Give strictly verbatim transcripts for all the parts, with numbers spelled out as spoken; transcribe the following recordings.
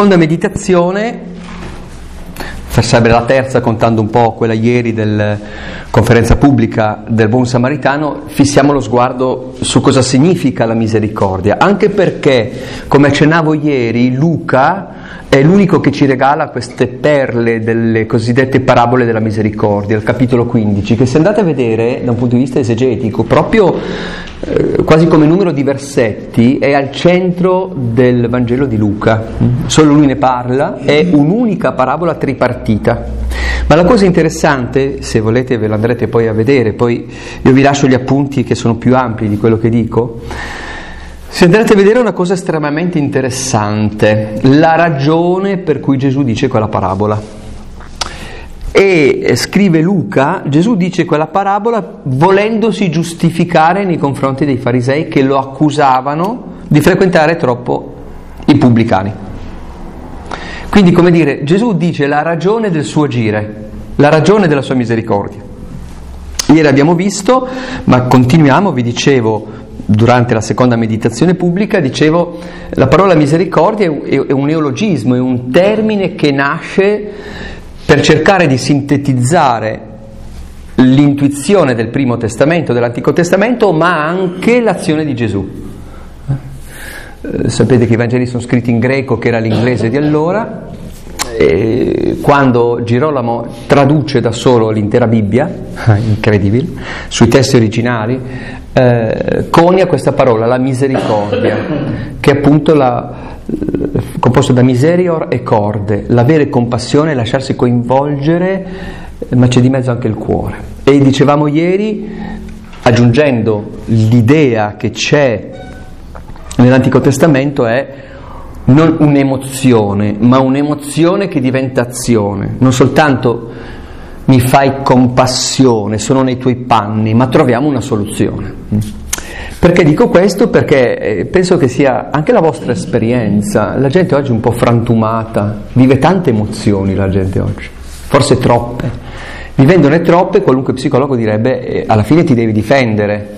seconda meditazione, sarebbe la terza contando un po' quella ieri della conferenza pubblica del Buon Samaritano, fissiamo lo sguardo su cosa significa la misericordia, anche perché, come accennavo ieri, Luca è l'unico che ci regala queste perle delle cosiddette parabole della misericordia, il capitolo quindici, che se andate a vedere da un punto di vista esegetico, proprio eh, quasi come numero di versetti, è al centro del Vangelo di Luca. Solo lui ne parla, è un'unica parabola tripartita. Ma la cosa interessante, se volete ve la andrete poi a vedere, poi io vi lascio gli appunti che sono più ampi di quello che dico, se andrete a vedere una cosa estremamente interessante, la ragione per cui Gesù dice quella parabola. E scrive Luca, Gesù dice quella parabola volendosi giustificare nei confronti dei farisei che lo accusavano di frequentare troppo i pubblicani. Quindi, come dire, Gesù dice la ragione del suo agire, la ragione della sua misericordia. Ieri abbiamo visto, ma continuiamo, vi dicevo, durante la seconda meditazione pubblica, dicevo, la parola misericordia è un neologismo, è un termine che nasce per cercare di sintetizzare l'intuizione del Primo Testamento, dell'Antico Testamento, ma anche l'azione di Gesù. Sapete che i Vangeli sono scritti in greco, che era l'inglese di allora, e quando Girolamo traduce da solo l'intera Bibbia, incredibile, sui testi originali, eh, conia questa parola, la misericordia, che è appunto la, composta da miserior e corde, l'avere compassione, lasciarsi coinvolgere, ma c'è di mezzo anche il cuore. E dicevamo ieri, aggiungendo l'idea che c'è nell'Antico Testamento, è non un'emozione, ma un'emozione che diventa azione. Non soltanto mi fai compassione, sono nei tuoi panni, ma troviamo una soluzione. Perché dico questo? Perché penso che sia anche la vostra esperienza. La gente oggi è un po' frantumata, vive tante emozioni la gente oggi, forse troppe. Vivendone troppe, qualunque psicologo direbbe, eh, alla fine ti devi difendere.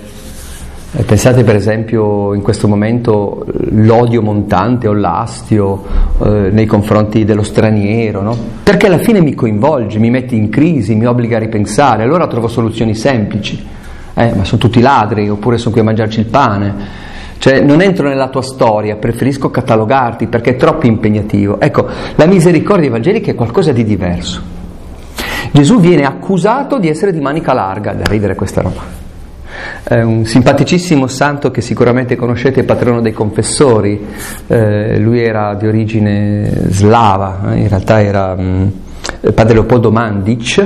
Pensate per esempio in questo momento l'odio montante o l'astio eh, nei confronti dello straniero, no? Perché alla fine mi coinvolge, mi metti in crisi, mi obbliga a ripensare, allora trovo soluzioni semplici, eh, ma sono tutti ladri oppure sono qui a mangiarci il pane, cioè non entro nella tua storia, preferisco catalogarti perché è troppo impegnativo. Ecco, la misericordia evangelica è qualcosa di diverso. Gesù viene accusato di essere di manica larga, da ridere questa roba. Eh, un simpaticissimo santo che sicuramente conoscete, patrono dei confessori, eh, lui era di origine slava, eh, in realtà era mh, Padre Leopoldo Mandic,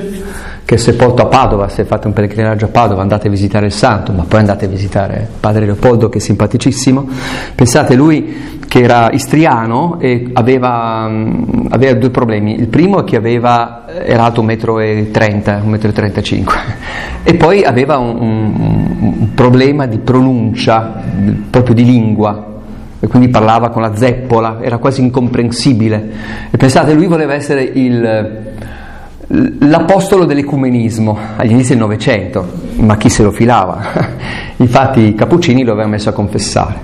che è sepolto a Padova. Se fate un pellegrinaggio a Padova andate a visitare il santo, ma poi andate a visitare Padre Leopoldo, che è simpaticissimo. Pensate, lui che era istriano e aveva, mh, aveva due problemi. Il primo è che aveva era alto un metro e trenta, un metro e trentacinque, e poi aveva un, un, un problema di pronuncia, proprio di lingua, e quindi parlava con la zeppola, era quasi incomprensibile. E pensate, lui voleva essere il l'apostolo dell'ecumenismo agli inizi del Novecento, ma chi se lo filava? Infatti i cappuccini lo avevano messo a confessare,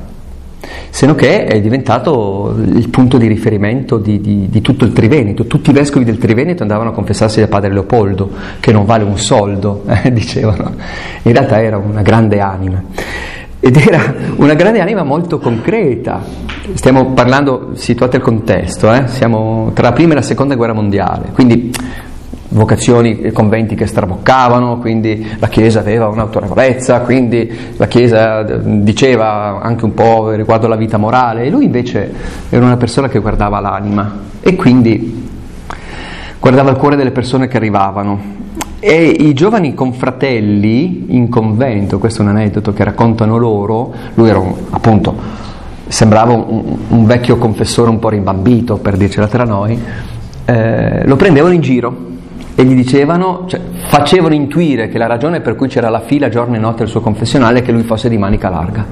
se no che è diventato il punto di riferimento di, di, di tutto il Triveneto. Tutti i vescovi del Triveneto andavano a confessarsi da Padre Leopoldo, che non vale un soldo, eh, dicevano. In realtà era una grande anima, ed era una grande anima molto concreta. Stiamo parlando, situate il contesto, eh, siamo tra la prima e la seconda guerra mondiale, quindi vocazioni e conventi che straboccavano, quindi la Chiesa aveva un'autorevolezza, quindi la Chiesa diceva anche un po' riguardo alla vita morale, e lui invece era una persona che guardava l'anima e quindi guardava il cuore delle persone che arrivavano. E i giovani confratelli in convento, questo è un aneddoto che raccontano loro, lui era un, appunto sembrava un, un vecchio confessore un po' rimbambito, per dircela tra noi, eh, lo prendevano in giro e gli dicevano, cioè, facevano intuire che la ragione per cui c'era la fila giorno e notte al suo confessionale è che lui fosse di manica larga,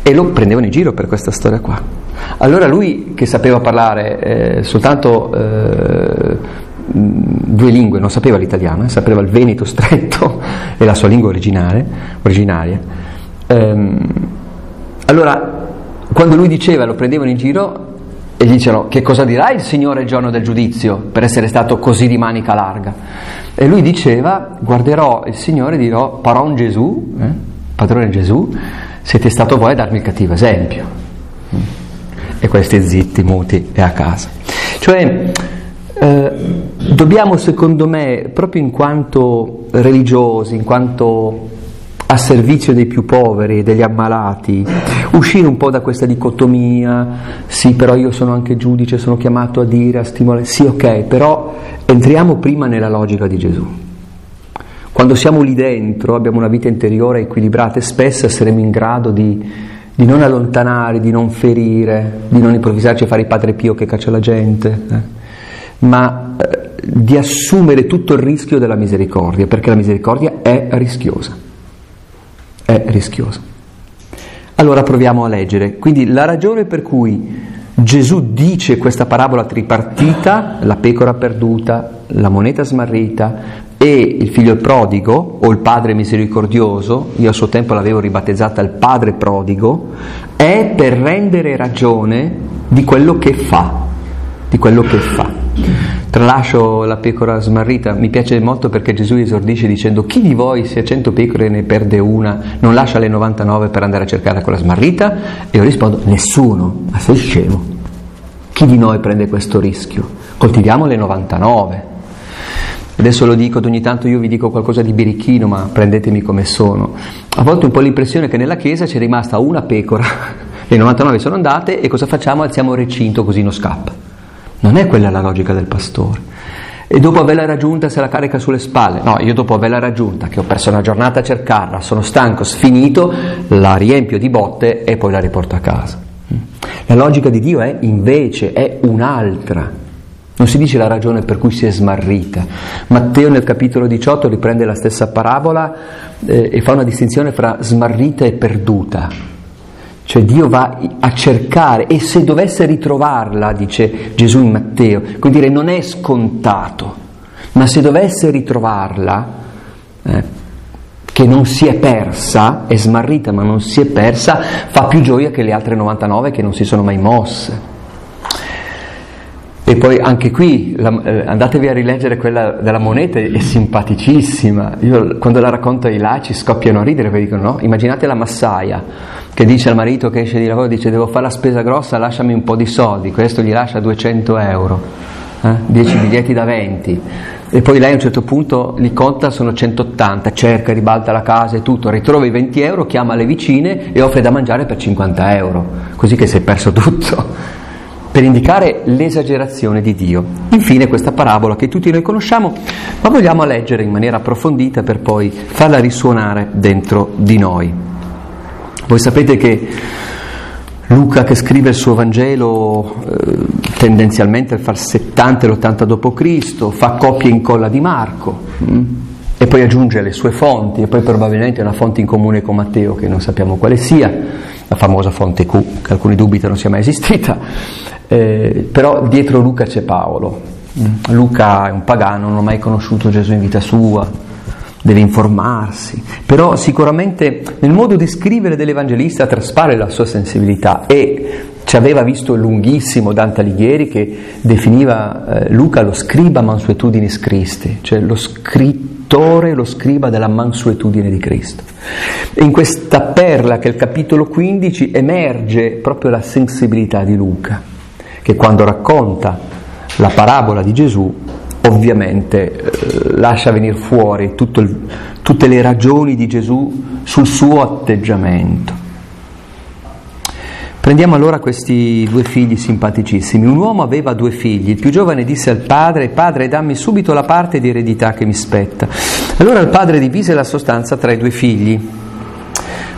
e lo prendevano in giro per questa storia qua. Allora lui, che sapeva parlare eh, soltanto eh, due lingue, non sapeva l'italiano, eh, sapeva il veneto stretto e la sua lingua originale, originaria, ehm, allora quando lui diceva lo prendevano in giro, e gli dicono: che cosa dirà il Signore il giorno del giudizio per essere stato così di manica larga? E lui diceva: guarderò il Signore e dirò: Paron Gesù, eh? padrone Gesù, siete stato voi a darmi il cattivo esempio. E questi zitti, muti e a casa. Cioè eh, dobbiamo, secondo me, proprio in quanto religiosi, in quanto a servizio dei più poveri, degli ammalati, uscire un po' da questa dicotomia: sì, però io sono anche giudice, sono chiamato a dire, a stimolare. Sì, ok, però entriamo prima nella logica di Gesù. Quando siamo lì dentro, abbiamo una vita interiore equilibrata e spessa, saremo in grado di, di non allontanare, di non ferire, di non improvvisarci a fare il Padre Pio che caccia la gente, eh? ma eh, di assumere tutto il rischio della misericordia, perché la misericordia è rischiosa. È rischioso. Allora proviamo a leggere. Quindi la ragione per cui Gesù dice questa parabola tripartita, la pecora perduta, la moneta smarrita e il figlio prodigo o il padre misericordioso, io a suo tempo l'avevo ribattezzata il padre prodigo, è per rendere ragione di quello che fa, di quello che fa. Tralascio la pecora smarrita, mi piace molto perché Gesù esordisce dicendo: chi di voi, se ha cento pecore e ne perde una, non lascia le novantanove per andare a cercare quella smarrita? E io rispondo: nessuno. Ma sei scemo? Chi di noi prende questo rischio? Coltiviamo le novantanove. Adesso lo dico, ogni tanto io vi dico qualcosa di birichino, ma prendetemi come sono. A volte un po' l'impressione che nella chiesa c'è rimasta una pecora, le novantanove sono andate, e cosa facciamo? Alziamo il recinto così non scappa. Non è quella la logica del pastore. E dopo averla raggiunta se la carica sulle spalle. No, io dopo averla raggiunta, che ho perso una giornata a cercarla, sono stanco, sfinito, la riempio di botte e poi la riporto a casa. La logica di Dio è invece, è un'altra. Non si dice la ragione per cui si è smarrita. Matteo nel capitolo diciotto riprende la stessa parabola eh, e fa una distinzione fra smarrita e perduta. Cioè Dio va a cercare, e se dovesse ritrovarla, dice Gesù in Matteo, quindi dire non è scontato, ma se dovesse ritrovarla, eh, che non si è persa, è smarrita ma non si è persa, fa più gioia che le altre novantanove che non si sono mai mosse. E poi anche qui, la, eh, andatevi a rileggere quella della moneta, è simpaticissima. Io quando la racconto ai laici scoppiano a ridere, perché dicono: no, immaginate la massaia che dice al marito che esce di lavoro, dice: devo fare la spesa grossa, lasciami un po' di soldi. Questo gli lascia duecento euro, eh? dieci biglietti da venti, e poi lei a un certo punto li conta, sono centottanta, cerca, ribalta la casa e tutto, ritrova i venti euro, chiama le vicine e offre da mangiare per cinquanta euro, così che si è perso tutto, per indicare l'esagerazione di Dio. Infine questa parabola che tutti noi conosciamo, ma vogliamo leggere in maniera approfondita per poi farla risuonare dentro di noi. Voi sapete che Luca, che scrive il suo Vangelo eh, tendenzialmente fra il settanta e l'ottanta dopo Cristo, fa copia e incolla di Marco mh? e poi aggiunge le sue fonti, e poi probabilmente una fonte in comune con Matteo che non sappiamo quale sia, la famosa fonte Q, che alcuni dubitano sia mai esistita. Eh, però dietro Luca c'è Paolo. Luca è un pagano, non ha mai conosciuto Gesù in vita sua, deve informarsi, però sicuramente nel modo di scrivere dell'Evangelista traspare la sua sensibilità, e ci aveva visto lunghissimo Dante Alighieri, che definiva eh, Luca lo scriba mansuetudinis Christi, cioè lo scrittore, lo scriba della mansuetudine di Cristo. E in questa perla che è il capitolo quindici emerge proprio la sensibilità di Luca, che quando racconta la parabola di Gesù ovviamente eh, lascia venire fuori tutto il, tutte le ragioni di Gesù sul suo atteggiamento. Prendiamo allora questi due figli simpaticissimi. Un uomo aveva due figli, il più giovane disse al padre: padre, dammi subito la parte di eredità che mi spetta. Allora il padre divise la sostanza tra i due figli.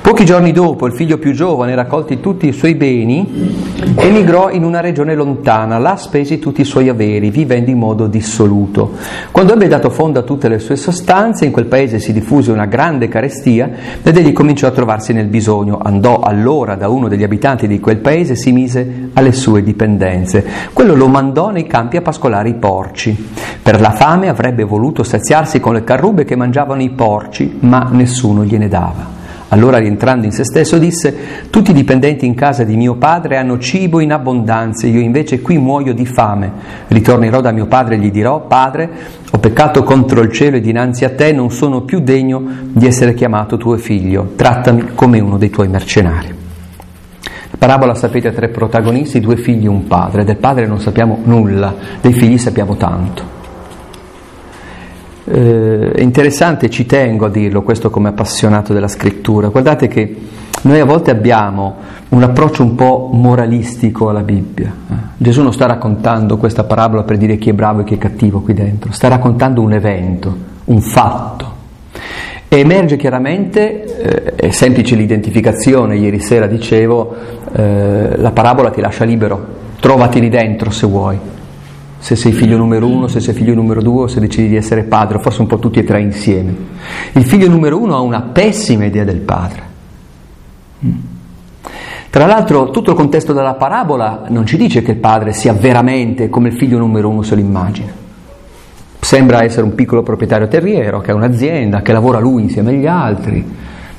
Pochi giorni dopo il figlio più giovane, raccolti tutti i suoi beni, emigrò in una regione lontana, là spese tutti i suoi averi, vivendo in modo dissoluto. Quando ebbe dato fondo a tutte le sue sostanze, in quel paese si diffuse una grande carestia ed egli cominciò a trovarsi nel bisogno. Andò allora da uno degli abitanti di quel paese e si mise alle sue dipendenze. Quello lo mandò nei campi a pascolare i porci. Per la fame avrebbe voluto saziarsi con le carrube che mangiavano i porci, ma nessuno gliene dava. Allora, rientrando in se stesso, disse: «Tutti i dipendenti in casa di mio padre hanno cibo in abbondanza, io invece qui muoio di fame. Ritornerò da mio padre e gli dirò: Padre, ho peccato contro il cielo e dinanzi a te, non sono più degno di essere chiamato tuo figlio. Trattami come uno dei tuoi mercenari». La parabola, sapete, ha tre protagonisti, due figli e un padre. Del padre non sappiamo nulla, dei figli sappiamo tanto. Eh, è interessante, ci tengo a dirlo questo come appassionato della scrittura. Guardate che noi a volte abbiamo un approccio un po' moralistico alla Bibbia. eh? Gesù non sta raccontando questa parabola per dire chi è bravo e chi è cattivo qui dentro, sta raccontando un evento, un fatto, e emerge chiaramente, eh, è semplice l'identificazione. Ieri sera dicevo, eh, la parabola ti lascia libero, trovati lì dentro se vuoi, se sei figlio numero uno, se sei figlio numero due, o se decidi di essere padre, forse un po' tutti e tre insieme. Il figlio numero uno ha una pessima idea del padre. Tra l'altro, tutto il contesto della parabola non ci dice che il padre sia veramente come il figlio numero uno se lo immagina. Sembra essere un piccolo proprietario terriero che ha un'azienda, che lavora lui insieme agli altri,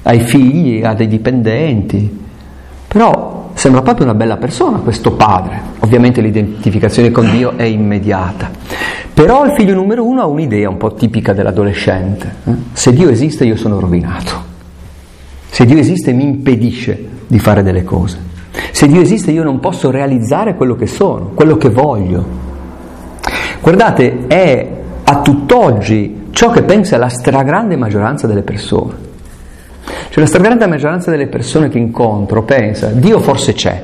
ha i figli, ha dei dipendenti, però sembra proprio una bella persona questo padre. Ovviamente l'identificazione con Dio è immediata, però il figlio numero uno ha un'idea un po' tipica dell'adolescente: eh? se Dio esiste io sono rovinato, se Dio esiste mi impedisce di fare delle cose, se Dio esiste io non posso realizzare quello che sono, quello che voglio. Guardate, è a tutt'oggi ciò che pensa la stragrande maggioranza delle persone. Cioè, la stragrande maggioranza delle persone che incontro pensa: Dio forse c'è,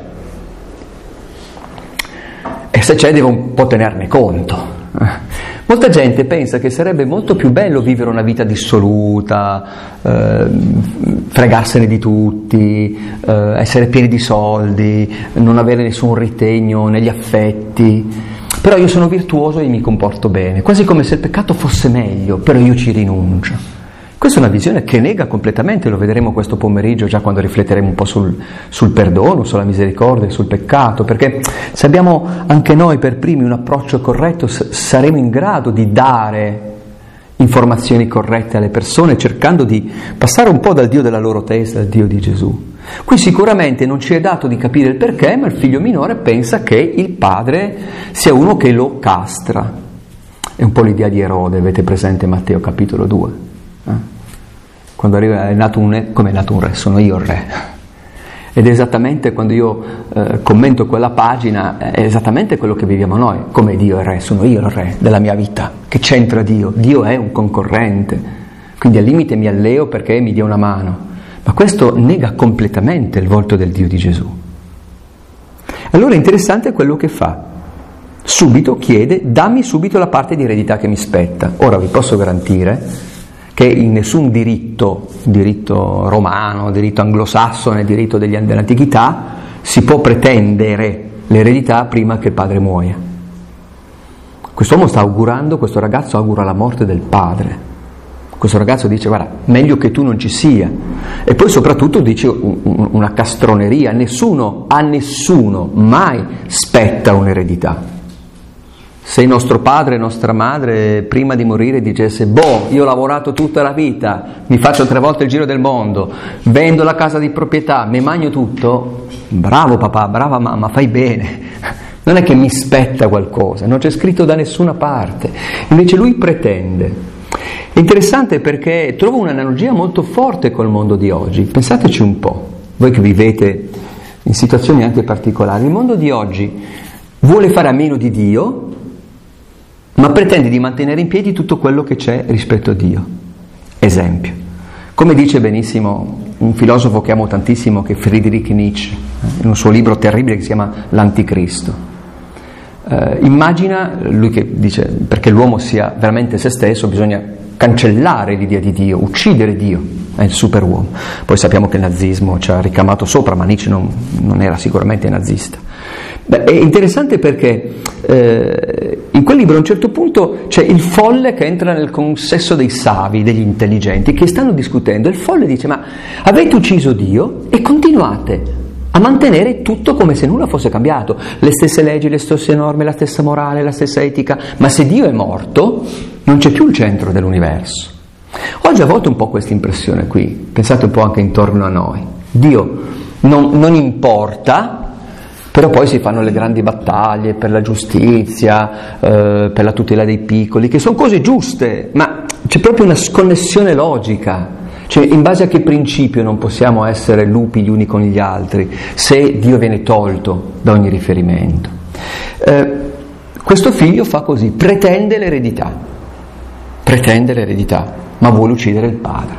e se c'è devo un po' tenerne conto. Molta gente pensa che sarebbe molto più bello vivere una vita dissoluta, eh, fregarsene di tutti, eh, essere pieni di soldi, non avere nessun ritegno negli affetti. Però io sono virtuoso e mi comporto bene, quasi come se il peccato fosse meglio, però io ci rinuncio. Questa è una visione che nega completamente, lo vedremo questo pomeriggio già quando rifletteremo un po' sul, sul perdono, sulla misericordia, sul peccato, perché se abbiamo anche noi per primi un approccio corretto s- saremo in grado di dare informazioni corrette alle persone, cercando di passare un po' dal Dio della loro testa al Dio di Gesù. Qui sicuramente non ci è dato di capire il perché, ma il figlio minore pensa che il padre sia uno che lo castra. È un po' l'idea di Erode, avete presente Matteo capitolo due? Quando arriva è nato un re, come è nato un re? Sono io il re. Ed è esattamente, quando io eh, commento quella pagina, è esattamente quello che viviamo noi: come Dio è il re, sono io il re della mia vita. Che c'entra Dio? Dio è un concorrente, quindi al limite mi alleo perché mi dia una mano, ma questo nega completamente il volto del Dio di Gesù. Allora è interessante quello che fa. Subito chiede: dammi subito la parte di eredità che mi spetta. Ora vi posso garantire che in nessun diritto, diritto romano, diritto anglosassone, diritto degli, dell'antichità, si può pretendere l'eredità prima che il padre muoia. Quest'uomo sta augurando, questo ragazzo augura la morte del padre. Questo ragazzo dice: guarda, meglio che tu non ci sia. E poi soprattutto dice una castroneria: nessuno, a nessuno mai spetta un'eredità. Se nostro padre e nostra madre prima di morire dicesse: boh, io ho lavorato tutta la vita, mi faccio tre volte il giro del mondo, vendo la casa di proprietà, mi mangio tutto, bravo papà, brava mamma, fai bene, non è che mi spetta qualcosa, non c'è scritto da nessuna parte. Invece lui pretende. È interessante perché trovo un'analogia molto forte col mondo di oggi. Pensateci un po', voi che vivete in situazioni anche particolari. Il mondo di oggi vuole fare a meno di Dio, ma pretende di mantenere in piedi tutto quello che c'è rispetto a Dio. Esempio, come dice benissimo un filosofo che amo tantissimo, che è Friedrich Nietzsche, in un suo libro terribile che si chiama L'Anticristo. Eh, immagina, lui che dice, perché l'uomo sia veramente se stesso bisogna cancellare l'idea di Dio, uccidere Dio, è il superuomo. Poi sappiamo che il nazismo ci ha ricamato sopra, ma Nietzsche non, non era sicuramente nazista. Beh, è interessante perché eh, in quel libro a un certo punto c'è il folle che entra nel consesso dei savi, degli intelligenti, che stanno discutendo. Il folle dice: ma avete ucciso Dio e continuate a mantenere tutto come se nulla fosse cambiato, le stesse leggi, le stesse norme, la stessa morale, la stessa etica. Ma se Dio è morto non c'è più il centro dell'universo. Oggi a volte un po' questa impressione qui, pensate un po' anche intorno a noi. Dio non, non importa, però poi si fanno le grandi battaglie per la giustizia, eh, per la tutela dei piccoli, che sono cose giuste, ma c'è proprio una sconnessione logica. Cioè, in base a che principio non possiamo essere lupi gli uni con gli altri, se Dio viene tolto da ogni riferimento? Eh, questo figlio fa così, pretende l'eredità, pretende l'eredità, ma vuole uccidere il padre.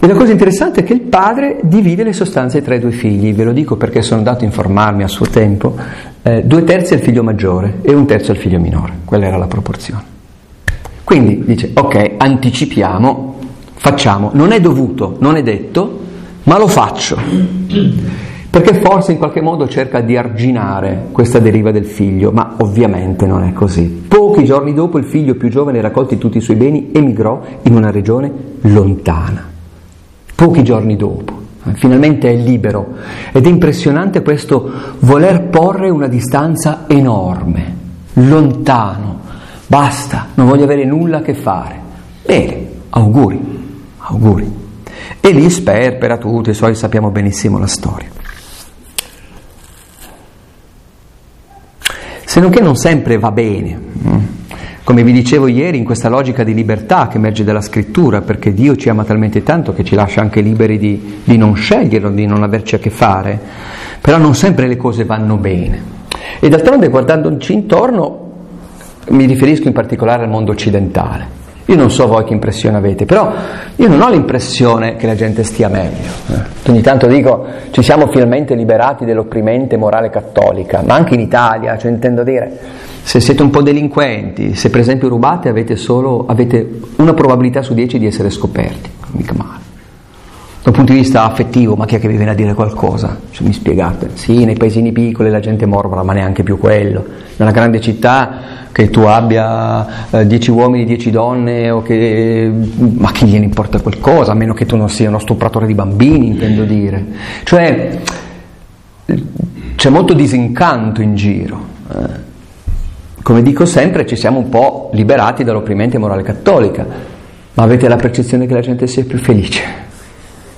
E la cosa interessante è che il padre divide le sostanze tra i due figli, ve lo dico perché sono andato a informarmi a suo tempo, eh, due terzi al figlio maggiore e un terzo al figlio minore, quella era la proporzione. Quindi dice, ok, anticipiamo, facciamo, non è dovuto, non è detto, ma lo faccio, perché forse in qualche modo cerca di arginare questa deriva del figlio, ma ovviamente non è così. Pochi giorni dopo il figlio più giovane, raccolti tutti i suoi beni, emigrò in una regione lontana, pochi giorni dopo. Finalmente è libero, ed è impressionante questo voler porre una distanza enorme, lontano. Basta, non voglio avere nulla a che fare. Bene, auguri, auguri. E lì sperpera tutti, i suoi, sappiamo benissimo la storia. Se non che non sempre va bene. Come vi dicevo ieri, in questa logica di libertà che emerge dalla scrittura, perché Dio ci ama talmente tanto che ci lascia anche liberi di, di non sceglierlo, di non averci a che fare, però non sempre le cose vanno bene. E d'altronde, guardandoci intorno, mi riferisco in particolare al mondo occidentale. Io non so voi che impressione avete, però io non ho l'impressione che la gente stia meglio. Eh. Ogni tanto dico, ci siamo finalmente liberati dell'opprimente morale cattolica, ma anche in Italia, cioè intendo dire, se siete un po' delinquenti, se per esempio rubate, avete solo avete una probabilità su dieci di essere scoperti, mica male. Dal punto di vista affettivo, ma chi è che vi viene a dire qualcosa? Cioè, mi spiegate? Sì, nei paesini piccoli la gente morbora, ma neanche più quello. Nella grande città, che tu abbia eh, dieci uomini, dieci donne, o che, ma chi gliene importa qualcosa, a meno che tu non sia uno stupratore di bambini, intendo dire. Cioè, c'è molto disincanto in giro. Come dico sempre, ci siamo un po' liberati dall'opprimente morale cattolica, ma avete la percezione che la gente sia più felice,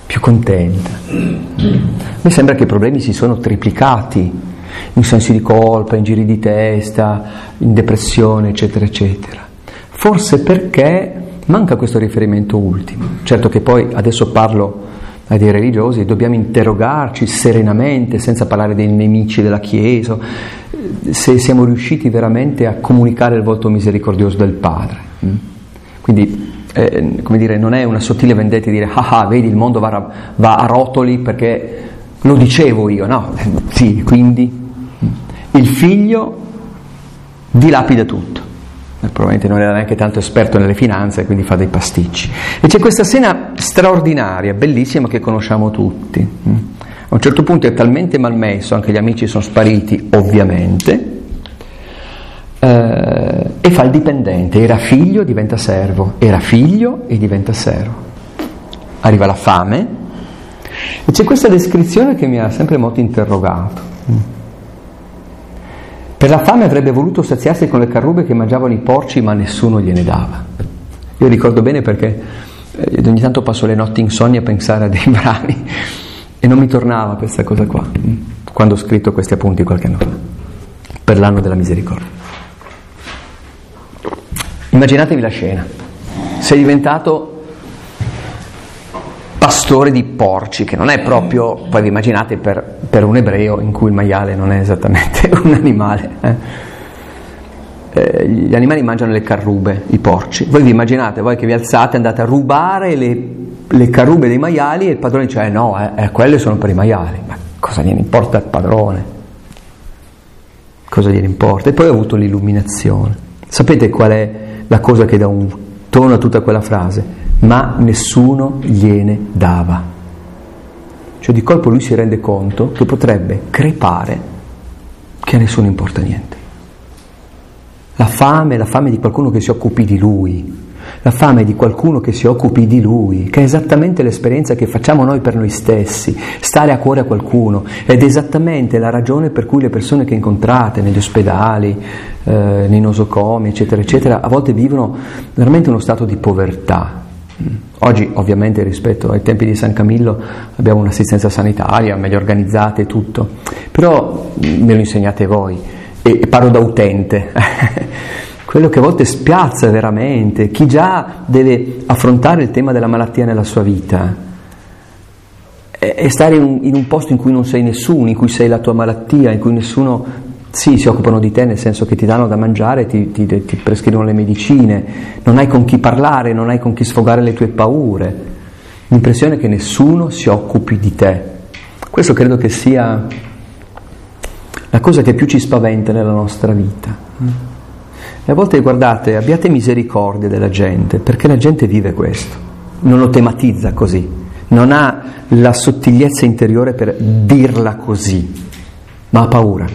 più contenta. Mi sembra che i problemi si sono triplicati in sensi di colpa, in giri di testa, in depressione, eccetera eccetera, forse perché manca questo riferimento ultimo. Certo che poi, adesso parlo ai dei religiosi, dobbiamo interrogarci serenamente, senza parlare dei nemici della Chiesa, se siamo riusciti veramente a comunicare il volto misericordioso del Padre. Quindi Eh, come dire, non è una sottile vendetta di dire ah, ah, vedi, il mondo va, va a rotoli perché lo dicevo io, no? Sì, quindi il figlio dilapida tutto. Eh, probabilmente non era neanche tanto esperto nelle finanze, quindi fa dei pasticci. E c'è questa scena straordinaria, bellissima, che conosciamo tutti. A un certo punto è talmente malmesso, anche gli amici sono spariti, ovviamente, eh, e fa il dipendente, era figlio, diventa servo, era figlio e diventa servo. Arriva la fame, e c'è questa descrizione che mi ha sempre molto interrogato. Per la fame avrebbe voluto saziarsi con le carrube che mangiavano i porci, ma nessuno gliene dava. Io ricordo bene perché ogni tanto passo le notti insonni a pensare a dei brani, e non mi tornava questa cosa qua, quando ho scritto questi appunti qualche anno fa, per l'anno della misericordia. Immaginatevi la scena, sei diventato pastore di porci, che non è proprio, poi vi immaginate per, per un ebreo in cui il maiale non è esattamente un animale, eh? Eh, gli animali mangiano le carrube, i porci. Voi vi immaginate, voi che vi alzate, andate a rubare le, le carrube dei maiali, e il padrone dice eh no, eh, eh, quelle sono per i maiali. Ma cosa gliene importa al padrone? Cosa gliene importa? E poi ho avuto l'illuminazione. Sapete qual è la cosa che dà un tono a tutta quella frase? Ma nessuno gliene dava. Cioè, di colpo lui si rende conto che potrebbe crepare, che a nessuno importa niente. La fame, la fame di qualcuno che si occupi di lui, la fame di qualcuno che si occupi di lui, che è esattamente l'esperienza che facciamo noi per noi stessi, stare a cuore a qualcuno, ed è esattamente la ragione per cui le persone che incontrate negli ospedali, eh, nei nosocomi, eccetera, eccetera, a volte vivono veramente uno stato di povertà. Oggi ovviamente rispetto ai tempi di San Camillo abbiamo un'assistenza sanitaria meglio organizzata e tutto, però me lo insegnate voi e parlo da utente. Quello che a volte spiazza veramente chi già deve affrontare il tema della malattia nella sua vita è stare in un, in un posto in cui non sei nessuno, in cui sei la tua malattia, in cui nessuno, sì, si occupano di te, nel senso che ti danno da mangiare, ti, ti, ti prescrivono le medicine, non hai con chi parlare, non hai con chi sfogare le tue paure, l'impressione che nessuno si occupi di te. Questo credo che sia la cosa che più ci spaventa nella nostra vita. E a volte, guardate, abbiate misericordia della gente, perché la gente vive questo, non lo tematizza così, non ha la sottigliezza interiore per dirla così, ma ha paura.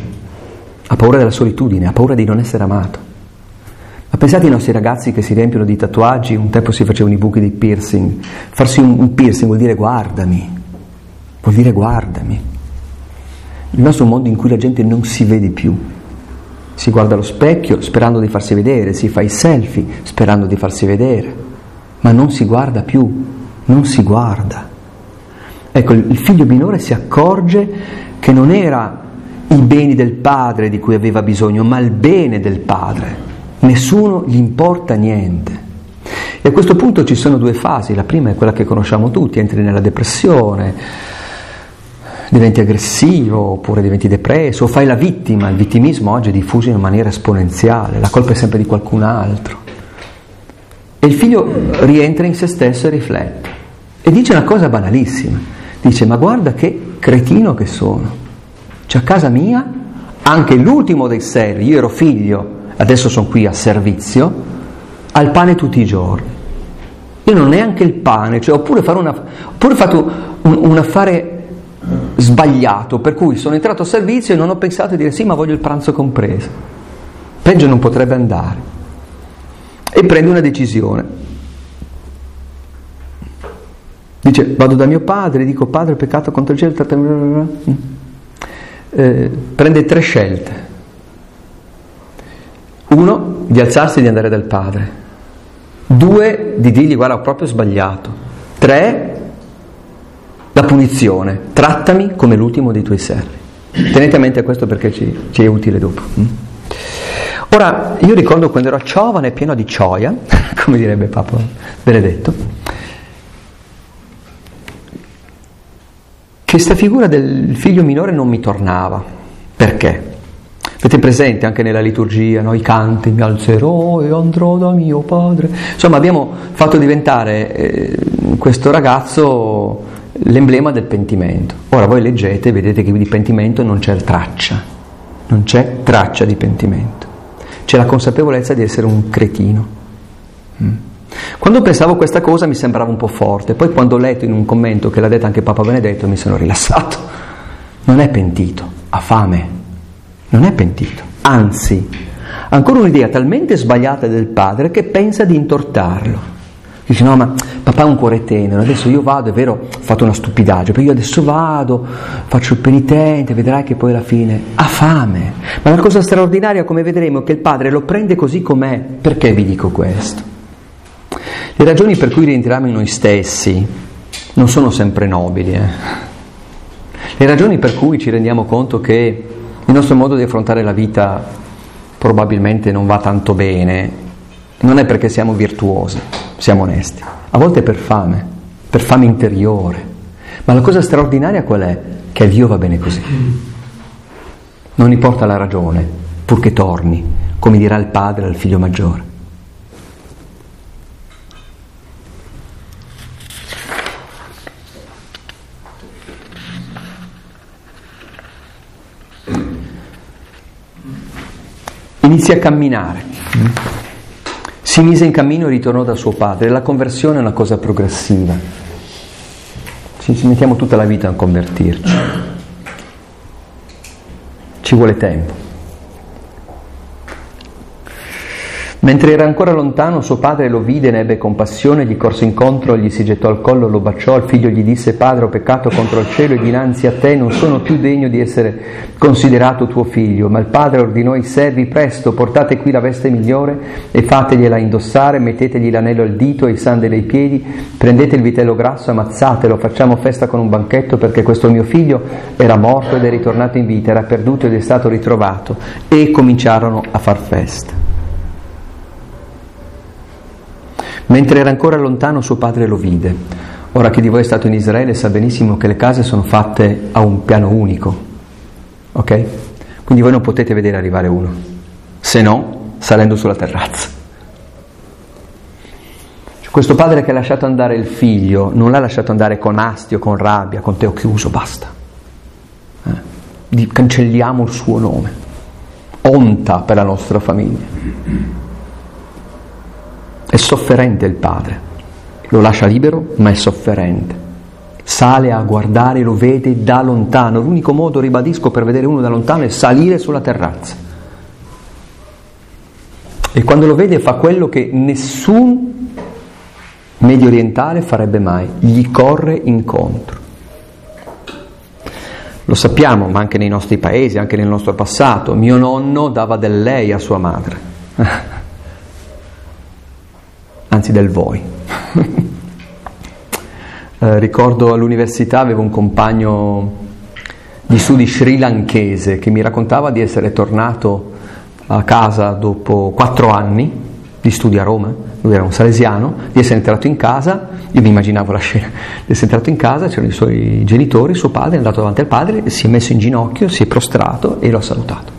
Ha paura della solitudine, ha paura di non essere amato. Ma pensate ai nostri ragazzi che si riempiono di tatuaggi, un tempo si facevano i buchi di piercing. Farsi un, un piercing vuol dire guardami, vuol dire guardami. Il nostro mondo in cui la gente non si vede più, si guarda allo specchio sperando di farsi vedere, si fa i selfie sperando di farsi vedere, ma non si guarda più, non si guarda. Ecco, il figlio minore si accorge che non era i beni del padre di cui aveva bisogno, ma il bene del padre. Nessuno gli importa niente. E a questo punto ci sono due fasi. La prima è quella che conosciamo tutti: entri nella depressione, diventi aggressivo oppure diventi depresso, o fai la vittima. Il vittimismo oggi è diffuso in maniera esponenziale, la colpa è sempre di qualcun altro. E il figlio rientra in se stesso e riflette e dice una cosa banalissima, dice: ma guarda che cretino che sono. Cioè, a casa mia, anche l'ultimo dei servi, io ero figlio, adesso sono qui a servizio, al pane tutti i giorni. Io non ho neanche il pane, cioè, oppure fare una, oppure fatto un, un affare sbagliato, per cui sono entrato a servizio e non ho pensato di dire sì, ma voglio il pranzo compreso. Peggio non potrebbe andare. E prende una decisione. Dice: vado da mio padre, dico: padre, peccato contro il cielo, trattamento. Eh, prende tre scelte. Uno, di alzarsi e di andare dal padre. Due, di dirgli: guarda, ho proprio sbagliato. Tre, la punizione: trattami come l'ultimo dei tuoi servi. Tenete a mente questo perché ci, ci è utile dopo. Ora, io ricordo quando ero giovane, pieno di gioia, come direbbe Papa Benedetto, che questa figura del figlio minore non mi tornava. Perché? Avete presente anche nella liturgia, no? I canti: mi alzerò e andrò da mio padre. Insomma, abbiamo fatto diventare eh, questo ragazzo l'emblema del pentimento. Ora voi leggete e vedete che di pentimento non c'è traccia, non c'è traccia di pentimento. C'è la consapevolezza di essere un cretino. Mm. Quando pensavo questa cosa mi sembrava un po' forte, poi quando ho letto in un commento che l'ha detta anche Papa Benedetto mi sono rilassato. Non è pentito, ha fame, non è pentito, anzi, ha ancora un'idea talmente sbagliata del padre che pensa di intortarlo. Dice: no, ma papà ha un cuore tenero, adesso io vado, è vero, ho fatto una stupidaggine, però io adesso vado, faccio il penitente, vedrai che poi alla fine ha fame. Ma la cosa straordinaria, come vedremo, è che il padre lo prende così com'è. Perché vi dico questo? Le ragioni per cui rientriamo in noi stessi non sono sempre nobili. Eh. Le ragioni per cui ci rendiamo conto che il nostro modo di affrontare la vita probabilmente non va tanto bene, non è perché siamo virtuosi, siamo onesti. A volte è per fame, per fame interiore. Ma la cosa straordinaria qual è? Che a Dio va bene così. Non importa la ragione, purché torni, come dirà il padre al figlio maggiore. Inizia a camminare, si mise in cammino e ritornò da suo padre. La conversione è una cosa progressiva, ci mettiamo tutta la vita a convertirci, ci vuole tempo. Mentre era ancora lontano, suo padre lo vide, ne ebbe compassione, gli corse incontro, gli si gettò al collo, lo baciò. Il figlio gli disse: Padre, ho peccato contro il cielo e dinanzi a te, non sono più degno di essere considerato tuo figlio. Ma il padre ordinò ai servi: Presto, portate qui la veste migliore e fategliela indossare, mettetegli l'anello al dito e i sandali ai piedi, prendete il vitello grasso, ammazzatelo, facciamo festa con un banchetto, perché questo mio figlio era morto ed è ritornato in vita, era perduto ed è stato ritrovato. E cominciarono a far festa. Mentre era ancora lontano, suo padre lo vide. Ora, chi di voi è stato in Israele sa benissimo che le case sono fatte a un piano unico, ok? Quindi voi non potete vedere arrivare uno, se no salendo sulla terrazza. Cioè, questo padre che ha lasciato andare il figlio non l'ha lasciato andare con astio, con rabbia, con te ho chiuso, basta, eh? Cancelliamo il suo nome, onta per la nostra famiglia. È sofferente il padre, lo lascia libero, ma è sofferente. Sale a guardare, lo vede da lontano. L'unico modo, ribadisco, per vedere uno da lontano è salire sulla terrazza. E quando lo vede fa quello che nessun medio orientale farebbe mai: gli corre incontro. Lo sappiamo, ma anche nei nostri paesi, anche nel nostro passato, mio nonno dava del lei a sua madre. Anzi, del voi. eh, ricordo all'università avevo un compagno di studi sri lankese che mi raccontava di essere tornato a casa dopo quattro anni di studi a Roma. Lui era un salesiano, di essere entrato in casa, io mi immaginavo la scena, di essere entrato in casa, c'erano i suoi genitori, suo padre è andato davanti al padre, si è messo in ginocchio, si è prostrato e lo ha salutato.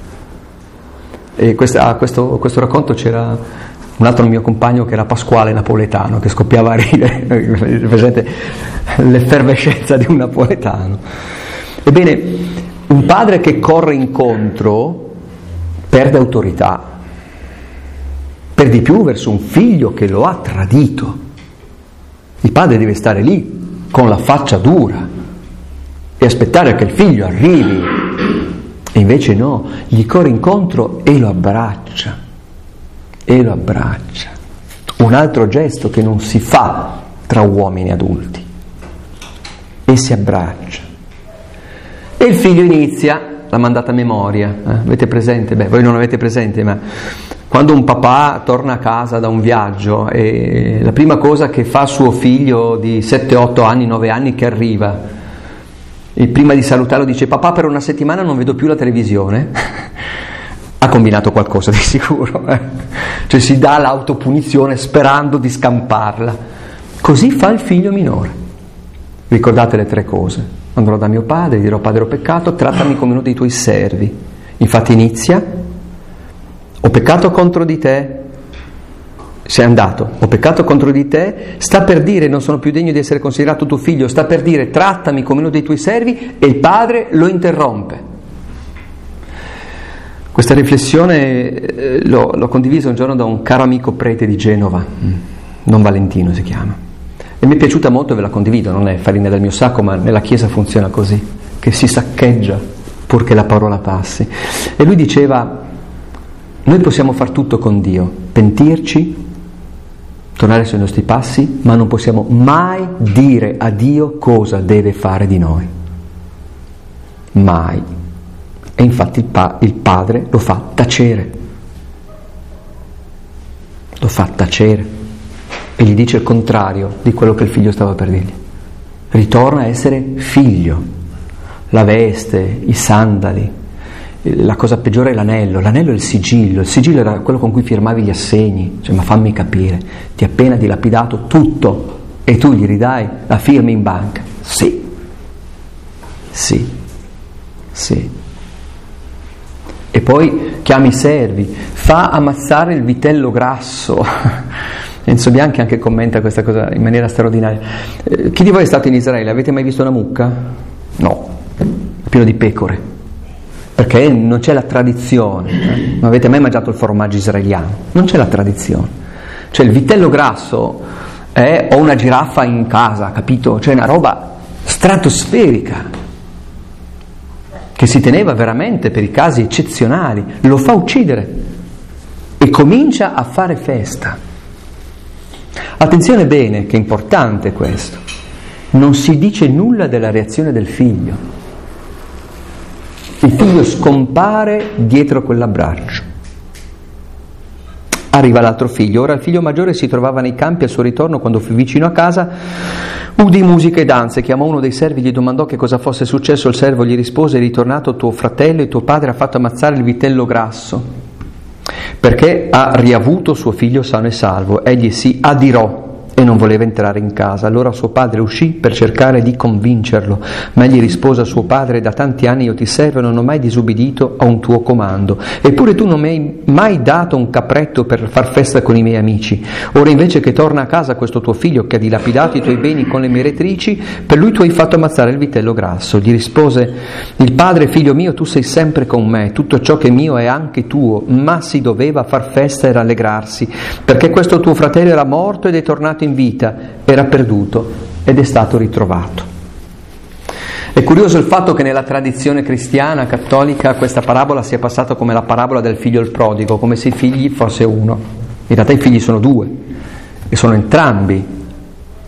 E questa, a questo, a questo racconto c'era un altro mio compagno che era Pasquale, napoletano, che scoppiava a ridere, presente l'effervescenza di un napoletano. Ebbene, un padre che corre incontro perde autorità, per di più verso un figlio che lo ha tradito. Il padre deve stare lì con la faccia dura e aspettare che il figlio arrivi, e invece no, gli corre incontro e lo abbraccia. E lo abbraccia, un altro gesto che non si fa tra uomini adulti, e si abbraccia. E il figlio inizia la mandata a memoria, eh? Avete presente? Beh, voi non avete presente, ma quando un papà torna a casa da un viaggio e la prima cosa che fa suo figlio di sette, otto anni, nove anni che arriva, e prima di salutarlo dice: papà, per una settimana non vedo più la televisione. Ha combinato qualcosa di sicuro, eh? Cioè si dà l'autopunizione sperando di scamparla. Così fa il figlio minore. Ricordate le tre cose: andrò da mio padre, dirò: padre, ho peccato, trattami come uno dei tuoi servi. Infatti inizia: ho peccato contro di te, sei andato, ho peccato contro di te, sta per dire non sono più degno di essere considerato tuo figlio, sta per dire trattami come uno dei tuoi servi, e il padre lo interrompe. Questa riflessione eh, l'ho, l'ho condivisa un giorno da un caro amico prete di Genova, Don Valentino si chiama, e mi è piaciuta molto e ve la condivido, non è farina del mio sacco, ma nella Chiesa funziona così, che si saccheggia purché la parola passi. E lui diceva: noi possiamo far tutto con Dio, pentirci, tornare sui nostri passi, ma non possiamo mai dire a Dio cosa deve fare di noi, mai. E infatti il, pa- il padre lo fa tacere, lo fa tacere e gli dice il contrario di quello che il figlio stava per dirgli. Ritorna a essere figlio. La veste, i sandali, la cosa peggiore è l'anello, l'anello è il sigillo, il sigillo era quello con cui firmavi gli assegni, cioè ma fammi capire, ti ha appena dilapidato tutto e tu gli ridai la firma in banca? Sì, sì, sì. E poi chiami i servi, fa ammazzare il vitello grasso. Enzo Bianchi anche commenta questa cosa in maniera straordinaria. Eh, chi di voi è stato in Israele? Avete mai visto una mucca? No, è pieno di pecore, perché non c'è la tradizione, eh? Non avete mai mangiato il formaggio israeliano, non c'è la tradizione. Cioè il vitello grasso è ho una giraffa in casa, capito? Cioè una roba stratosferica, che si teneva veramente per i casi eccezionali, lo fa uccidere e comincia a fare festa. Attenzione bene, che è importante questo. Non si dice nulla della reazione del figlio. Il figlio scompare dietro quell'abbraccio. Arriva l'altro figlio. Ora il figlio maggiore si trovava nei campi. Al suo ritorno, quando fu vicino a casa, udì musica e danze. Chiamò uno dei servi, gli domandò che cosa fosse successo. Il servo gli rispose: è ritornato tuo fratello e tuo padre ha fatto ammazzare il vitello grasso, perché ha riavuto suo figlio sano e salvo. Egli si adirò e non voleva entrare in casa. Allora suo padre uscì per cercare di convincerlo, ma egli rispose a suo padre: da tanti anni io ti servo e non ho mai disubbidito a un tuo comando, eppure tu non mi hai mai dato un capretto per far festa con i miei amici. Ora invece che torna a casa questo tuo figlio che ha dilapidato i tuoi beni con le meretrici, per lui tu hai fatto ammazzare il vitello grasso. Gli rispose il padre: figlio mio, tu sei sempre con me, tutto ciò che è mio è anche tuo, ma si doveva far festa e rallegrarsi, perché questo tuo fratello era morto ed è tornato in in vita, era perduto ed è stato ritrovato. È curioso il fatto che nella tradizione cristiana cattolica questa parabola sia passata come la parabola del figlio il prodigo, come se i figli fosse uno. In realtà i figli sono due, e sono entrambi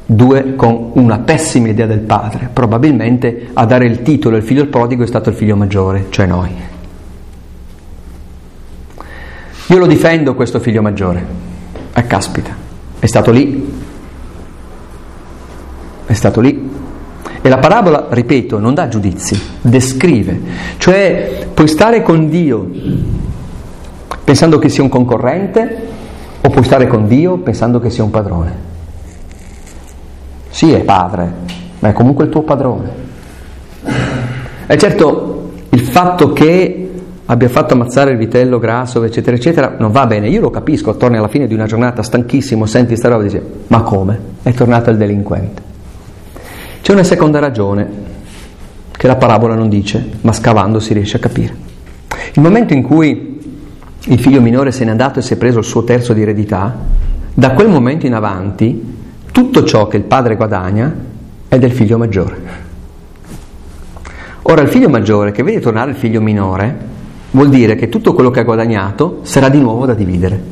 due con una pessima idea del padre. Probabilmente a dare il titolo il figlio il prodigo è stato il figlio maggiore, cioè noi. Io lo difendo questo figlio maggiore. Ah, caspita, è stato lì è stato lì e la parabola, ripeto, non dà giudizi, descrive. Cioè puoi stare con Dio pensando che sia un concorrente, o puoi stare con Dio pensando che sia un padrone. Sì, è padre, ma è comunque il tuo padrone. E certo, il fatto che abbia fatto ammazzare il vitello grasso, eccetera eccetera, non va bene. Io lo capisco, torni alla fine di una giornata stanchissimo, senti sta roba e dici: ma come? È tornato il delinquente. C'è una seconda ragione che la parabola non dice, ma scavando si riesce a capire. Il momento in cui il figlio minore se n'è andato e si è preso il suo terzo di eredità, da quel momento in avanti tutto ciò che il padre guadagna è del figlio maggiore. Ora il figlio maggiore che vede tornare il figlio minore vuol dire che tutto quello che ha guadagnato sarà di nuovo da dividere.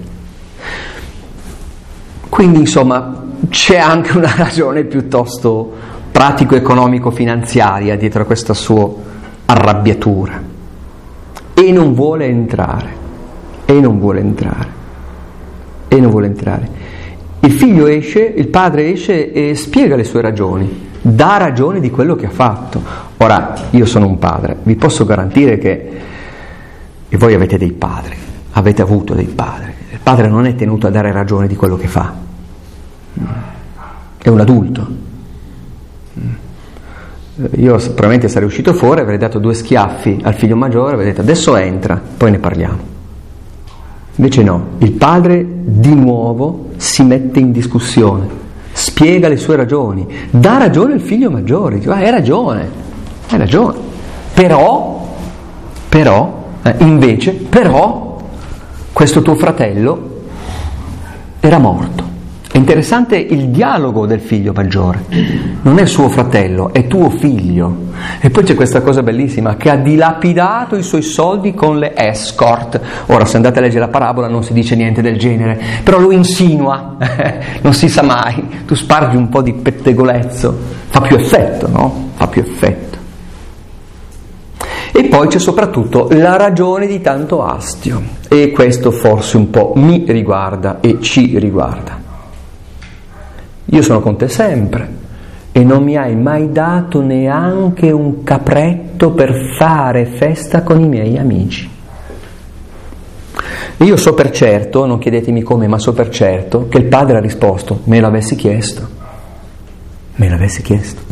Quindi insomma c'è anche una ragione piuttosto pratico-economico-finanziaria dietro a questa sua arrabbiatura, e non vuole entrare e non vuole entrare e non vuole entrare. Il figlio esce, il padre esce e spiega le sue ragioni, dà ragione di quello che ha fatto. Ora, io sono un padre, vi posso garantire che, e voi avete dei padri, avete avuto dei padri, il padre non è tenuto a dare ragione di quello che fa, è un adulto. Io probabilmente sarei uscito fuori, avrei dato due schiaffi al figlio maggiore, avrei detto: adesso entra, poi ne parliamo. Invece no, il padre di nuovo si mette in discussione, spiega le sue ragioni, dà ragione al figlio maggiore, dice: ah, hai ragione, hai ragione, però, però, eh, invece, però, questo tuo fratello era morto. È interessante il dialogo del figlio maggiore, non è suo fratello, è tuo figlio. E poi c'è questa cosa bellissima, che ha dilapidato i suoi soldi con le escort. Ora, se andate a leggere la parabola non si dice niente del genere, però lo insinua, non si sa mai, tu spargi un po' di pettegolezzo, fa più effetto, no? Fa più effetto. E poi c'è soprattutto la ragione di tanto astio, e questo forse un po' mi riguarda e ci riguarda. Io sono con te sempre e non mi hai mai dato neanche un capretto per fare festa con i miei amici. Io so per certo, non chiedetemi come, ma so per certo che il padre ha risposto: me l'avessi chiesto, me l'avessi chiesto.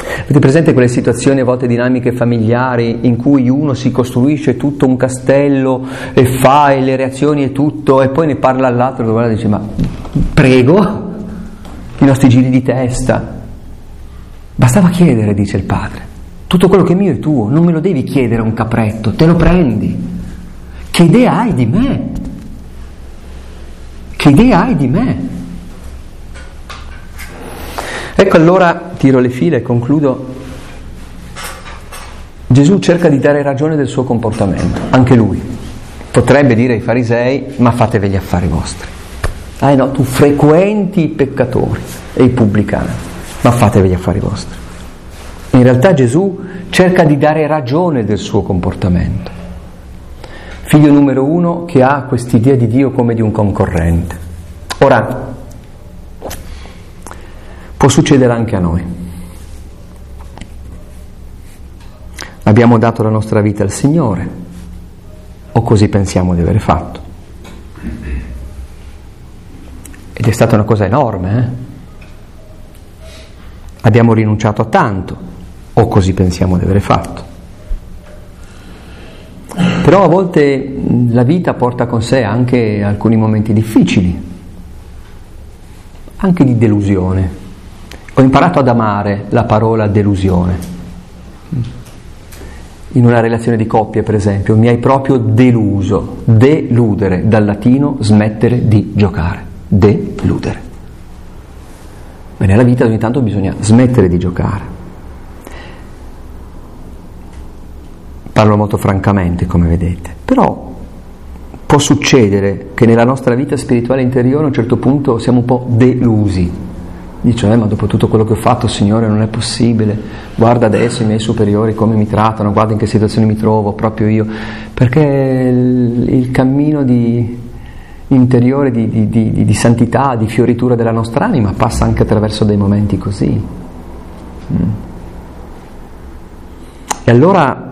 Avete presente quelle situazioni, a volte dinamiche familiari, in cui uno si costruisce tutto un castello e fa e le reazioni e tutto, e poi ne parla all'altro e dice: ma prego, i nostri giri di testa. Bastava chiedere, dice il padre, tutto quello che è mio è tuo, non me lo devi chiedere un capretto, te lo prendi. Che idea hai di me? Che idea hai di me? Ecco, allora tiro le file e concludo. Gesù cerca di dare ragione del suo comportamento, anche lui. Potrebbe dire ai farisei: ma fatevi gli affari vostri. Ah no, tu frequenti i peccatori e i pubblicani, ma fatevi gli affari vostri. In realtà Gesù cerca di dare ragione del suo comportamento. Figlio numero uno che ha quest'idea di Dio come di un concorrente. Ora, può succedere anche a noi. Abbiamo dato la nostra vita al Signore, o così pensiamo di aver fatto. Ed è stata una cosa enorme, eh? Abbiamo rinunciato a tanto, o così pensiamo di aver fatto. Però a volte la vita porta con sé anche alcuni momenti difficili, anche di delusione. Ho imparato ad amare la parola delusione. In una relazione di coppia, per esempio, mi hai proprio deluso. Deludere, dal latino smettere di giocare. Deludere. Ma nella vita ogni tanto bisogna smettere di giocare. Parlo molto francamente, come vedete. Però può succedere che nella nostra vita spirituale interiore a un certo punto siamo un po' delusi. Dice, eh, ma dopo tutto quello che ho fatto, Signore, non è possibile, guarda adesso i miei superiori come mi trattano, guarda in che situazione mi trovo, proprio io, perché il, il cammino di, interiore di, di, di, di santità, di fioritura della nostra anima passa anche attraverso dei momenti così. Mm. E allora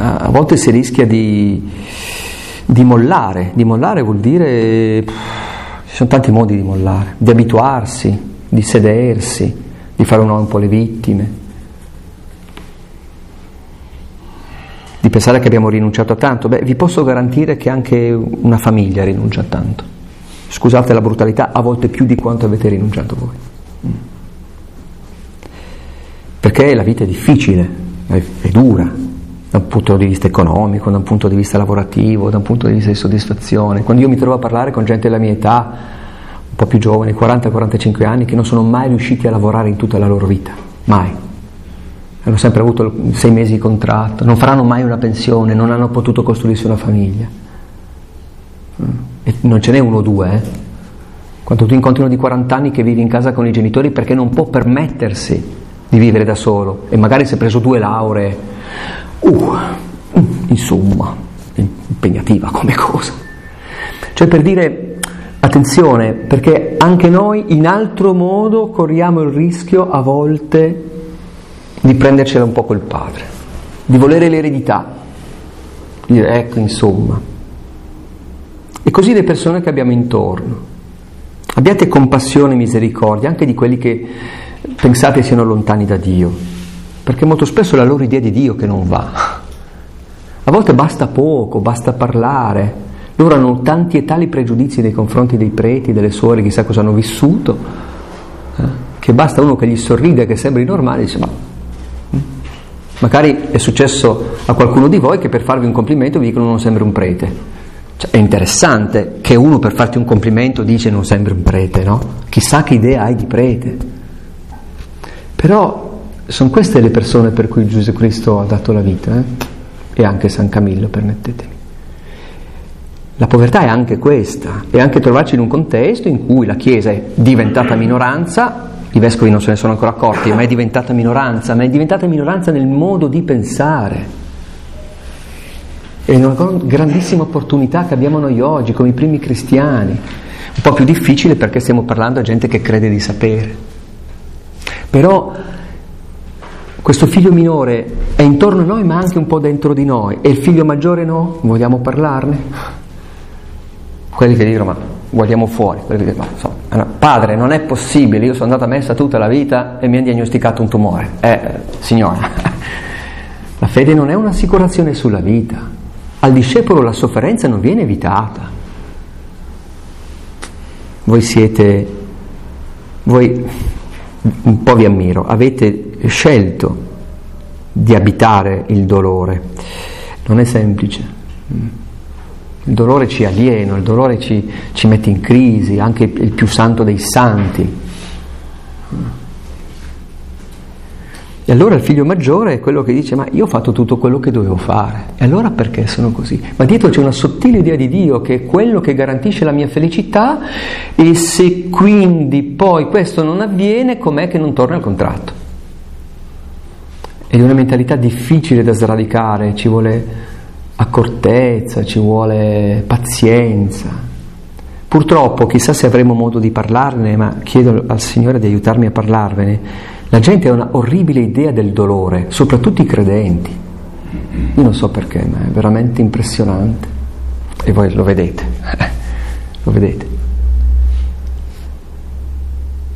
a volte si rischia di, di mollare, di mollare vuol dire... Ci sono tanti modi di mollare, di abituarsi, di sedersi, di fare un po' le vittime, di pensare che abbiamo rinunciato a tanto. Beh, vi posso garantire che anche una famiglia rinuncia a tanto. Scusate la brutalità, a volte più di quanto avete rinunciato voi. Perché la vita è difficile, è dura. Da un punto di vista economico, da un punto di vista lavorativo, da un punto di vista di soddisfazione. Quando io mi trovo a parlare con gente della mia età, un po' più giovane, quaranta quarantacinque anni, che non sono mai riusciti a lavorare in tutta la loro vita, mai. Hanno sempre avuto sei mesi di contratto, non faranno mai una pensione, non hanno potuto costruirsi una famiglia. E non ce n'è uno o due, eh? Quando tu incontri uno di quaranta anni che vive in casa con i genitori perché non può permettersi di vivere da solo, e magari si è preso due lauree. Uh, insomma, impegnativa come cosa. Cioè, per dire, attenzione, perché anche noi in altro modo corriamo il rischio a volte di prendercela un po' col padre, di volere l'eredità, di dire ecco insomma. E così le persone che abbiamo intorno. Abbiate compassione e misericordia anche di quelli che pensate siano lontani da Dio, perché molto spesso è la loro idea di Dio che non va. A volte basta poco, basta parlare. Loro hanno tanti e tali pregiudizi nei confronti dei preti, delle suore, chissà cosa hanno vissuto, eh, che basta uno che gli sorride, che sembri normale, e dice ma... Magari è successo a qualcuno di voi che per farvi un complimento vi dicono non sembri un prete. Cioè, è interessante che uno per farti un complimento dice non sembri un prete, no? Chissà che idea hai di prete. Però... sono queste le persone per cui Gesù Cristo ha dato la vita, eh? E anche San Camillo, permettetemi. La povertà è anche questa, è anche trovarci in un contesto in cui la Chiesa è diventata minoranza, i vescovi non se ne sono ancora accorti, ma è diventata minoranza, ma è diventata minoranza nel modo di pensare. È una grandissima opportunità che abbiamo noi oggi, come i primi cristiani, un po' più difficile perché stiamo parlando a gente che crede di sapere. Però... questo figlio minore è intorno a noi ma anche un po' dentro di noi, e il figlio maggiore no? Vogliamo parlarne? Quelli che dicono ma vogliamo fuori, quelli che dicono ma no, padre non è possibile, io sono andato a messa tutta la vita e mi hanno diagnosticato un tumore. Eh signora, la fede non è un'assicurazione sulla vita, al discepolo la sofferenza non viene evitata. Voi siete, voi un po' vi ammiro, avete scelto di abitare il dolore. Non è semplice, il dolore ci aliena, il dolore ci, ci mette in crisi, anche il più santo dei santi. E allora il figlio maggiore è quello che dice: ma io ho fatto tutto quello che dovevo fare, e allora perché sono così? Ma dietro c'è una sottile idea di Dio, che è quello che garantisce la mia felicità, e se quindi poi questo non avviene, com'è che non torna il contratto? Ed è una mentalità difficile da sradicare, ci vuole accortezza, ci vuole pazienza. Purtroppo, chissà se avremo modo di parlarne, ma chiedo al Signore di aiutarmi a parlarvene. La gente ha una orribile idea del dolore, soprattutto i credenti. Io non so perché, ma è veramente impressionante. E voi lo vedete, lo vedete.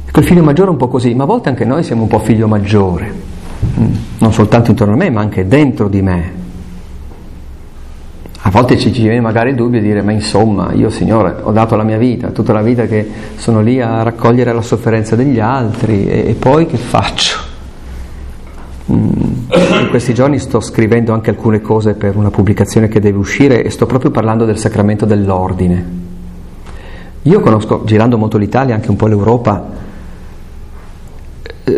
Ecco, il figlio maggiore è un po' così, ma a volte anche noi siamo un po' figlio maggiore, non soltanto intorno a me, ma anche dentro di me. A volte ci viene magari il dubbio di dire: ma insomma, io Signore ho dato la mia vita, tutta la vita che sono lì a raccogliere la sofferenza degli altri, e, e poi che faccio? Mm. In questi giorni sto scrivendo anche alcune cose per una pubblicazione che deve uscire, e sto proprio parlando del sacramento dell'ordine. Io conosco, girando molto l'Italia, anche un po' l'Europa,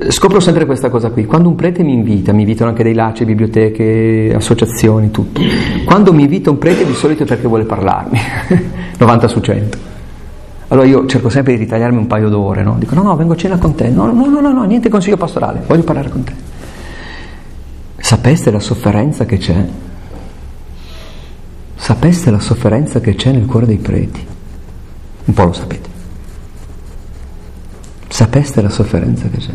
scopro sempre questa cosa qui: quando un prete mi invita, mi invitano anche dei lacci, biblioteche, associazioni, tutto, quando mi invita un prete di solito è perché vuole parlarmi novanta su cento. Allora io cerco sempre di ritagliarmi un paio d'ore, no? Dico: no no, vengo a cena con te, no no no no, no niente consiglio pastorale, voglio parlare con te. Sapeste la sofferenza che c'è? Sapeste la sofferenza che c'è nel cuore dei preti? Un po' lo sapete. Sapeste la sofferenza che c'è?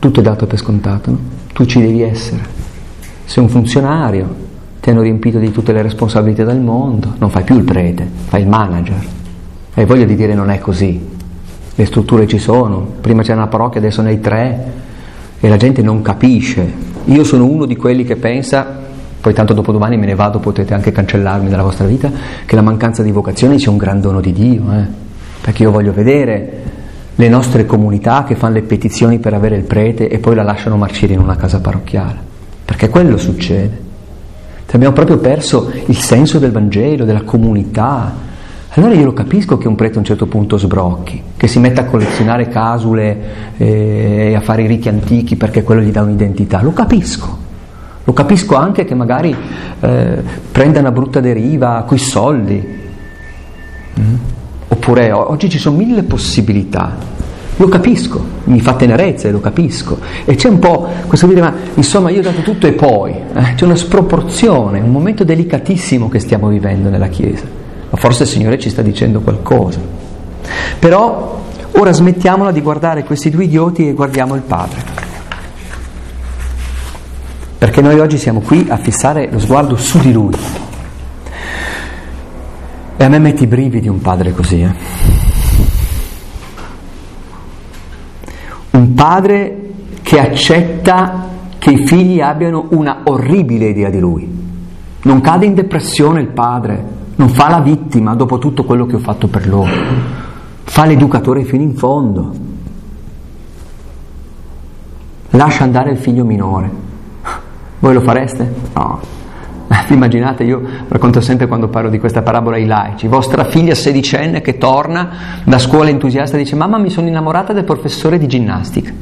Tutto è dato per scontato, no? Tu ci devi essere. Sei un funzionario, ti hanno riempito di tutte le responsabilità del mondo, non fai più il prete, fai il manager. Hai voglia di dire: non è così, le strutture ci sono, prima c'era una parrocchia, adesso ne hai tre, e la gente non capisce. Io sono uno di quelli che pensa, poi tanto dopodomani me ne vado, potete anche cancellarmi dalla vostra vita, che la mancanza di vocazioni c'è un gran dono di Dio, eh? Perché io voglio vedere le nostre comunità che fanno le petizioni per avere il prete e poi la lasciano marcire in una casa parrocchiale, perché quello succede. Se abbiamo proprio perso il senso del Vangelo, della comunità. Allora io lo capisco che un prete a un certo punto sbrocchi, che si metta a collezionare casule e a fare i riti antichi perché quello gli dà un'identità, lo capisco. Lo capisco anche che magari eh, prenda una brutta deriva coi soldi. Mm. Oppure oggi ci sono mille possibilità. Lo capisco, mi fa tenerezza e lo capisco. E c'è un po' questo dire: ma insomma, io ho dato tutto e poi. Eh? C'è una sproporzione, un momento delicatissimo che stiamo vivendo nella Chiesa. Ma forse il Signore ci sta dicendo qualcosa. Però ora smettiamola di guardare questi due idioti e guardiamo il Padre. Perché noi oggi siamo qui a fissare lo sguardo su di Lui. E a me mette i brividi un padre così. Eh? Un padre che accetta che i figli abbiano una orribile idea di Lui. Non cade in depressione il padre, non fa la vittima dopo tutto quello che ho fatto per loro. Fa l'educatore fino in fondo. Lascia andare il figlio minore. Voi lo fareste? No. Immaginate, io racconto sempre quando parlo di questa parabola ai laici: vostra figlia sedicenne che torna da scuola entusiasta e dice: mamma, mi sono innamorata del professore di ginnastica.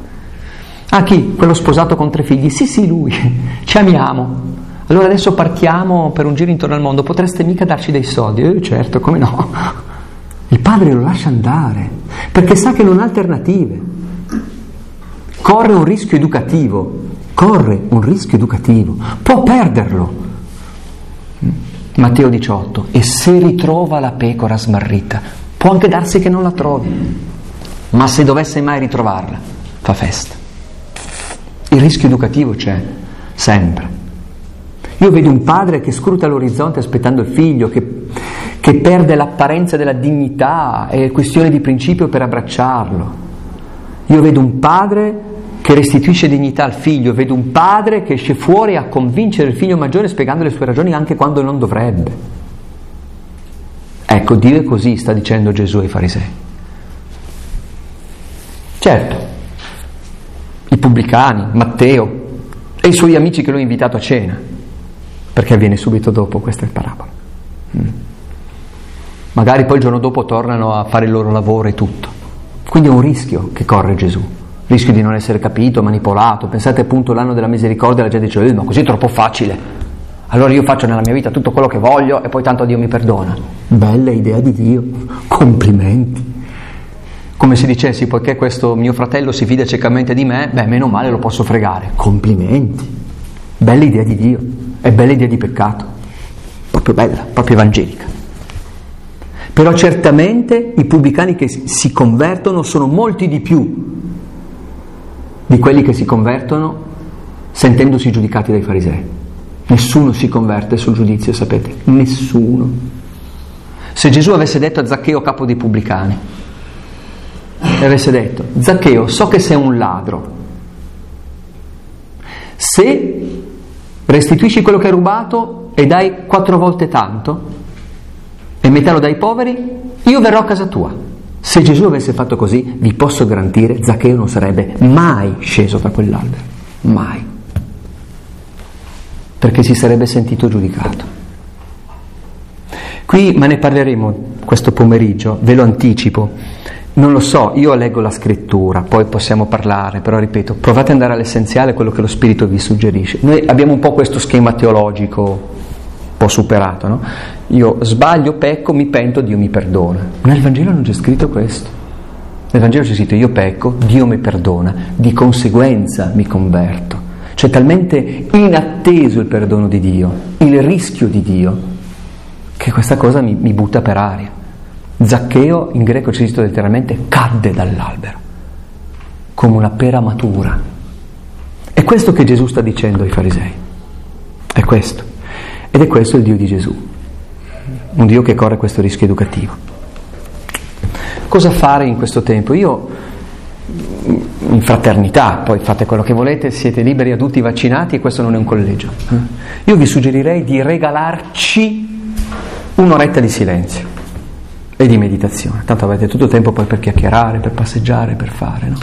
Ah, chi? Quello sposato con tre figli? Sì, sì, lui. Ci amiamo. Allora adesso partiamo per un giro intorno al mondo. Potreste mica darci dei soldi? Eh, certo, come no. Il padre lo lascia andare, perché sa che non ha alternative. Corre un rischio educativo. Corre un rischio educativo, può perderlo. Matteo diciotto: e se ritrova la pecora smarrita, può anche darsi che non la trovi, ma se dovesse mai ritrovarla, fa festa. Il rischio educativo c'è sempre. Io vedo un padre che scruta l'orizzonte aspettando il figlio, che, che perde l'apparenza della dignità, è questione di principio per abbracciarlo. Io vedo un padre che restituisce dignità al figlio, vedo un padre che esce fuori a convincere il figlio maggiore spiegando le sue ragioni anche quando non dovrebbe. Ecco, Dio è così, sta dicendo Gesù ai farisei. Certo, i pubblicani, Matteo e i suoi amici che lo hanno invitato a cena, perché avviene subito dopo questa parabola. Magari poi il giorno dopo tornano a fare il loro lavoro e tutto. Quindi è un rischio che corre Gesù, rischio di non essere capito, manipolato. Pensate appunto l'anno della misericordia, la gente dice eh, ma così è troppo facile, allora io faccio nella mia vita tutto quello che voglio e poi tanto Dio mi perdona. Bella idea di Dio, complimenti. Come se dicessi, poiché questo mio fratello si fida ciecamente di me, beh, meno male lo posso fregare. Complimenti. Bella idea di Dio, è bella idea di peccato, proprio bella, proprio evangelica. Però certamente i pubblicani che si convertono sono molti di più di quelli che si convertono sentendosi giudicati dai farisei. Nessuno si converte sul giudizio, sapete? Nessuno. Se Gesù avesse detto a Zaccheo, capo dei pubblicani, e avesse detto: Zaccheo, so che sei un ladro, se restituisci quello che hai rubato e dai quattro volte tanto e metà lo dai ai poveri, io verrò a casa tua. Se Gesù avesse fatto così, vi posso garantire, Zaccheo non sarebbe mai sceso da quell'albero, mai, perché si sarebbe sentito giudicato. Qui, ma ne parleremo questo pomeriggio, ve lo anticipo, non lo so, io leggo la scrittura, poi possiamo parlare, però ripeto, provate ad andare all'essenziale, quello che lo Spirito vi suggerisce. Noi abbiamo un po' questo schema teologico un po' superato, no? Io sbaglio, pecco, mi pento, Dio mi perdona. Nel Vangelo non c'è scritto questo. Nel Vangelo c'è scritto: io pecco, Dio mi perdona, di conseguenza mi converto. Cioè, talmente inatteso il perdono di Dio, il rischio di Dio, che questa cosa mi, mi butta per aria. Zaccheo, in greco c'è scritto letteralmente, cadde dall'albero come una pera matura. È questo che Gesù sta dicendo ai farisei, è questo, ed è questo il Dio di Gesù, un Dio che corre questo rischio educativo. Cosa fare in questo tempo? Io, in fraternità, poi fate quello che volete, siete liberi, adulti, vaccinati, e questo non è un collegio, io vi suggerirei di regalarci un'oretta di silenzio e di meditazione, tanto avete tutto il tempo poi per chiacchierare, per passeggiare, per fare, no?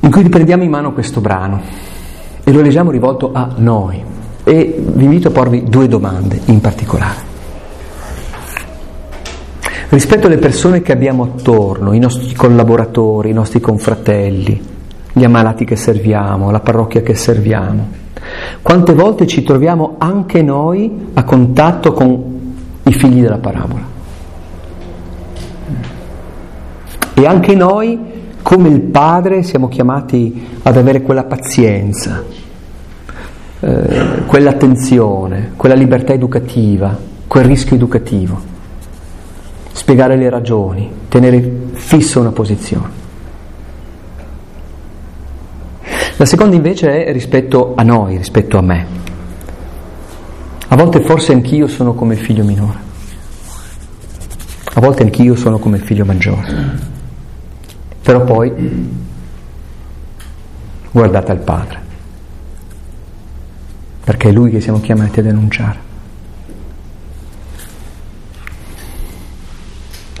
In cui riprendiamo in mano questo brano e lo leggiamo rivolto a noi, e vi invito a porvi due domande in particolare rispetto alle persone che abbiamo attorno, i nostri collaboratori, i nostri confratelli, gli ammalati che serviamo, la parrocchia che serviamo. Quante volte ci troviamo anche noi a contatto con i figli della parabola? E anche noi, come il Padre, siamo chiamati ad avere quella pazienza, eh, quell'attenzione, quella libertà educativa, quel rischio educativo. Spiegare le ragioni, tenere fissa una posizione. La seconda invece è rispetto a noi, rispetto a me. A volte forse anch'io sono come il figlio minore, a volte anch'io sono come il figlio maggiore, però poi guardate al Padre, perché è Lui che siamo chiamati ad annunciare.